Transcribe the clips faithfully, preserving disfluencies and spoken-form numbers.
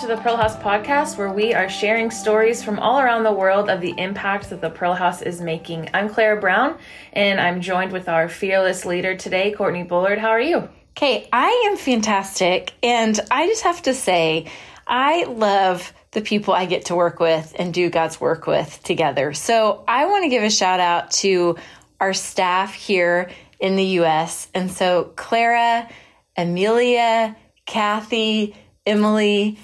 to the Pearl House podcast, where we are sharing stories from all around the world of the impact that the Pearl House is making. I'm Clara Brown, and I'm joined with our fearless leader today, Courtney Bullard. How are you? Okay, I am fantastic, and I just have to say, I love the people I get to work with and do God's work with together. So I want to give a shout out to our staff here in the U S. And so Clara, Amelia, Kathy, Emily,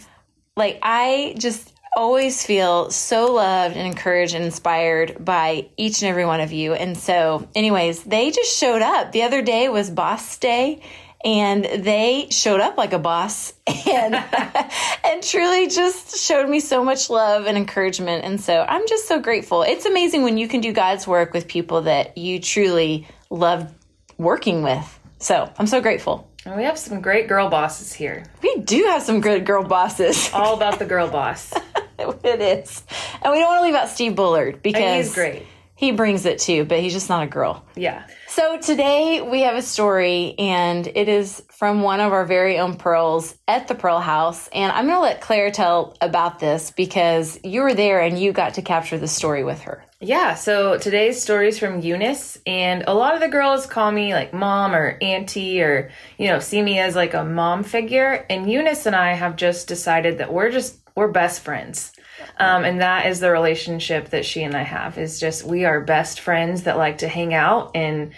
like I just always feel so loved and encouraged and inspired by each and every one of you. And so anyways, they just showed up. The other day was Boss Day, and they showed up like a boss and and truly just showed me so much love and encouragement. And so I'm just so grateful. It's amazing when you can do God's work with people that you truly love working with. So I'm so grateful. And we have some great girl bosses here. We do have some good girl bosses. All about the girl boss. It is. And we don't want to leave out Steve Bullard because and he's great. He brings it too, but he's just not a girl. Yeah. So today we have a story, and it is from one of our very own Pearls at the Pearl House. And I'm going to let Claire tell about this because you were there and you got to capture the story with her. Yeah. So today's story is from Eunice, and a lot of the girls call me like mom or auntie, or, you know, see me as like a mom figure. And Eunice and I have just decided that we're just, we're best friends. Um, and that is the relationship that she and I have, is just, we are best friends that like to hang out and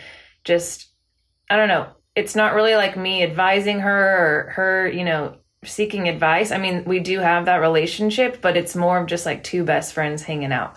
just, I don't know. It's not really like me advising her or her, you know, seeking advice. I mean, we do have that relationship, but it's more of just like two best friends hanging out.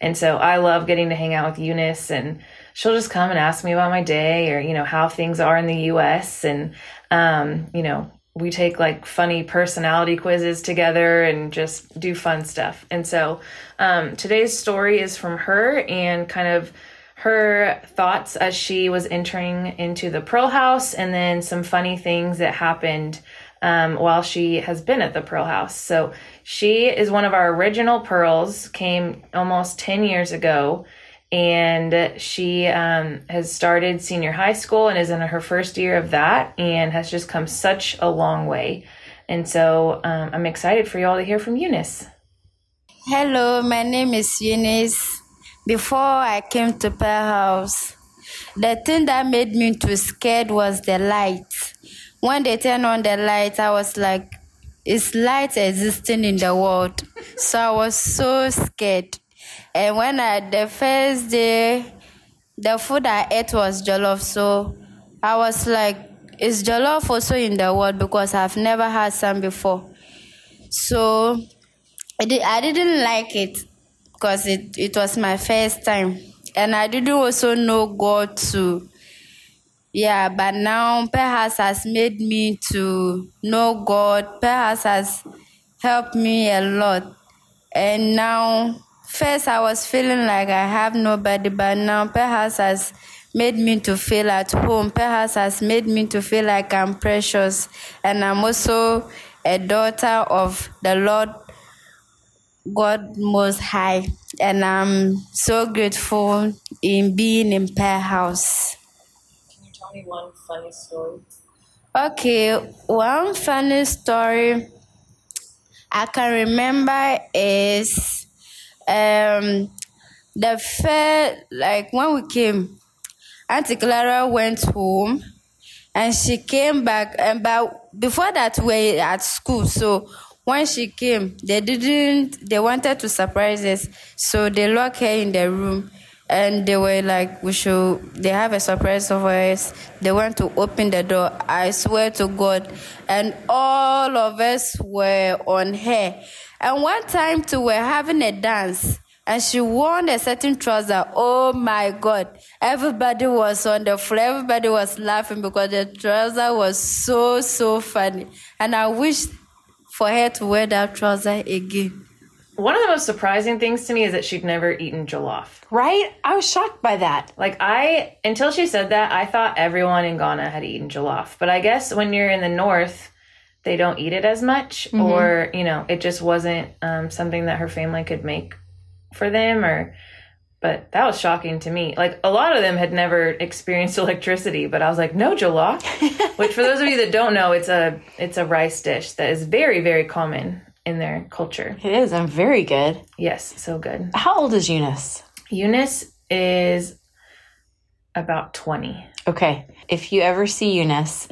And so I love getting to hang out with Eunice, and she'll just come and ask me about my day or, you know, how things are in the U S. And, um, you know, we take like funny personality quizzes together and just do fun stuff. And so um, today's story is from her and kind of her thoughts as she was entering into the Pearl House, and then some funny things that happened um, while she has been at the Pearl House. So she is one of our original Pearls, came almost ten years ago, and she um, has started senior high school and is in her first year of that, and has just come such a long way. And so um, I'm excited for you all to hear from Eunice. Hello, my name is Eunice. Before I came to Pearl House, the thing that made me too scared was the light. When they turned on the light, I was like, is light existing in the world? So I was so scared. And when I, the first day, the food I ate was jollof. So I was like, is jollof also in the world? Because I've never had some before. So I, did, I didn't like it because it, it was my first time. And I didn't also know God to, yeah, but now Pearl House has made me to know God. Pearl House has helped me a lot. And now... First, I was feeling like I have nobody, but now Pearl House has made me to feel at home. Pearl House has made me to feel like I'm precious, and I'm also a daughter of the Lord God Most High, and I'm so grateful in being in Pearl House. Can you tell me one funny story? Okay, one funny story I can remember is... Um, the fair, like when we came, Auntie Clara went home and she came back. And but before that, we were at school. So when she came, they didn't, they wanted to surprise us. So they locked her in the room, and they were like, we should, they have a surprise for us. They want to open the door. I swear to God. And all of us were on her. And one time, too, we're having a dance, and she wore a certain trouser. Oh, my God. Everybody was on the floor. Everybody was laughing because the trouser was so, so funny. And I wish for her to wear that trouser again. One of the most surprising things to me is that she'd never eaten jollof. Right? I was shocked by that. Like, I, until she said that, I thought everyone in Ghana had eaten jollof. But I guess when you're in the north... they don't eat it as much, mm-hmm. or, you know, it just wasn't um, something that her family could make for them, or, but that was shocking to me. Like, a lot of them had never experienced electricity, but I was like, no jollof, which for those of you that don't know, it's a, it's a rice dish that is very, very common in their culture. It is. I'm very good. Yes, so good. How old is Eunice? Eunice is about twenty. Okay. If you ever see Eunice,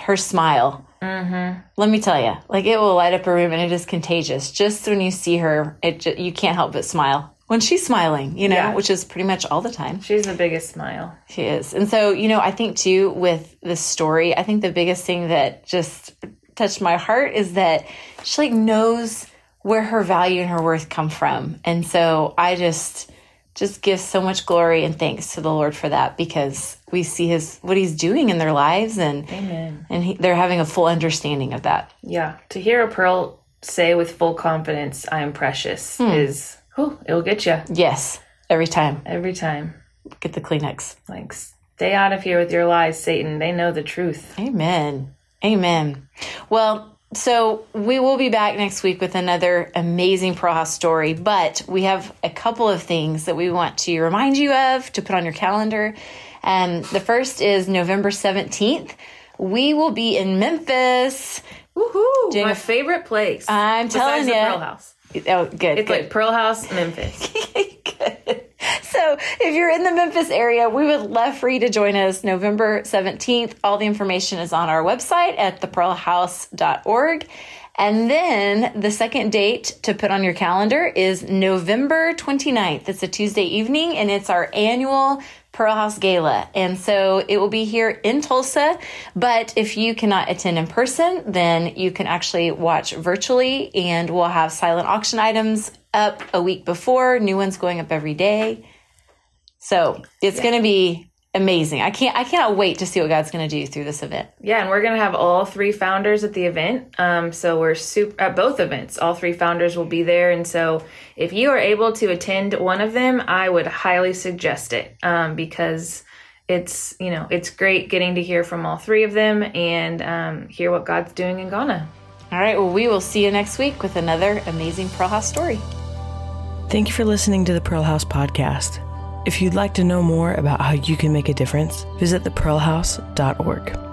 her smile, mm-hmm. let me tell you, like, it will light up a room, and it is contagious. Just when you see her, it just, you can't help but smile. When she's smiling, you know, yeah. which is pretty much all the time. She's the biggest smile. She is. And so, you know, I think, too, with this story, I think the biggest thing that just touched my heart is that she, like, knows where her value and her worth come from. And so I just... just give so much glory and thanks to the Lord for that, because we see his what he's doing in their lives, and Amen. and he, they're having a full understanding of that. Yeah. To hear a pearl say with full confidence, I am precious, hmm. is, whew, it'll get you. Yes. Every time. Every time. Get the Kleenex. Like, stay out of here with your lies, Satan. They know the truth. Amen. Amen. Well, so we will be back next week with another amazing Pearl House story, but we have a couple of things that we want to remind you of, to put on your calendar. Um, the first is November seventeenth. We will be in Memphis. Woohoo! Doing my a, favorite place. I'm telling you. Besides the Pearl House. Oh, good. It's good. Like Pearl House, Memphis. Good. So if you're in the Memphis area, we would love for you to join us November seventeenth. All the information is on our website at the pearl house dot org. And then the second date to put on your calendar is November twenty-ninth. It's a Tuesday evening, and it's our annual Pearl House Gala. And so it will be here in Tulsa, but if you cannot attend in person, then you can actually watch virtually, and we'll have silent auction items up a week before, new ones going up every day. So it's yeah. going to be amazing. I can't, I cannot wait to see what God's going to do through this event. Yeah. And we're going to have all three founders at the event. Um, so we're super at both events, all three founders will be there. And so if you are able to attend one of them, I would highly suggest it, um, because it's, you know, it's great getting to hear from all three of them and, um, hear what God's doing in Ghana. All right. Well, we will see you next week with another amazing Pearl House story. Thank you for listening to the Pearl House podcast. If you'd like to know more about how you can make a difference, visit the pearl house dot org.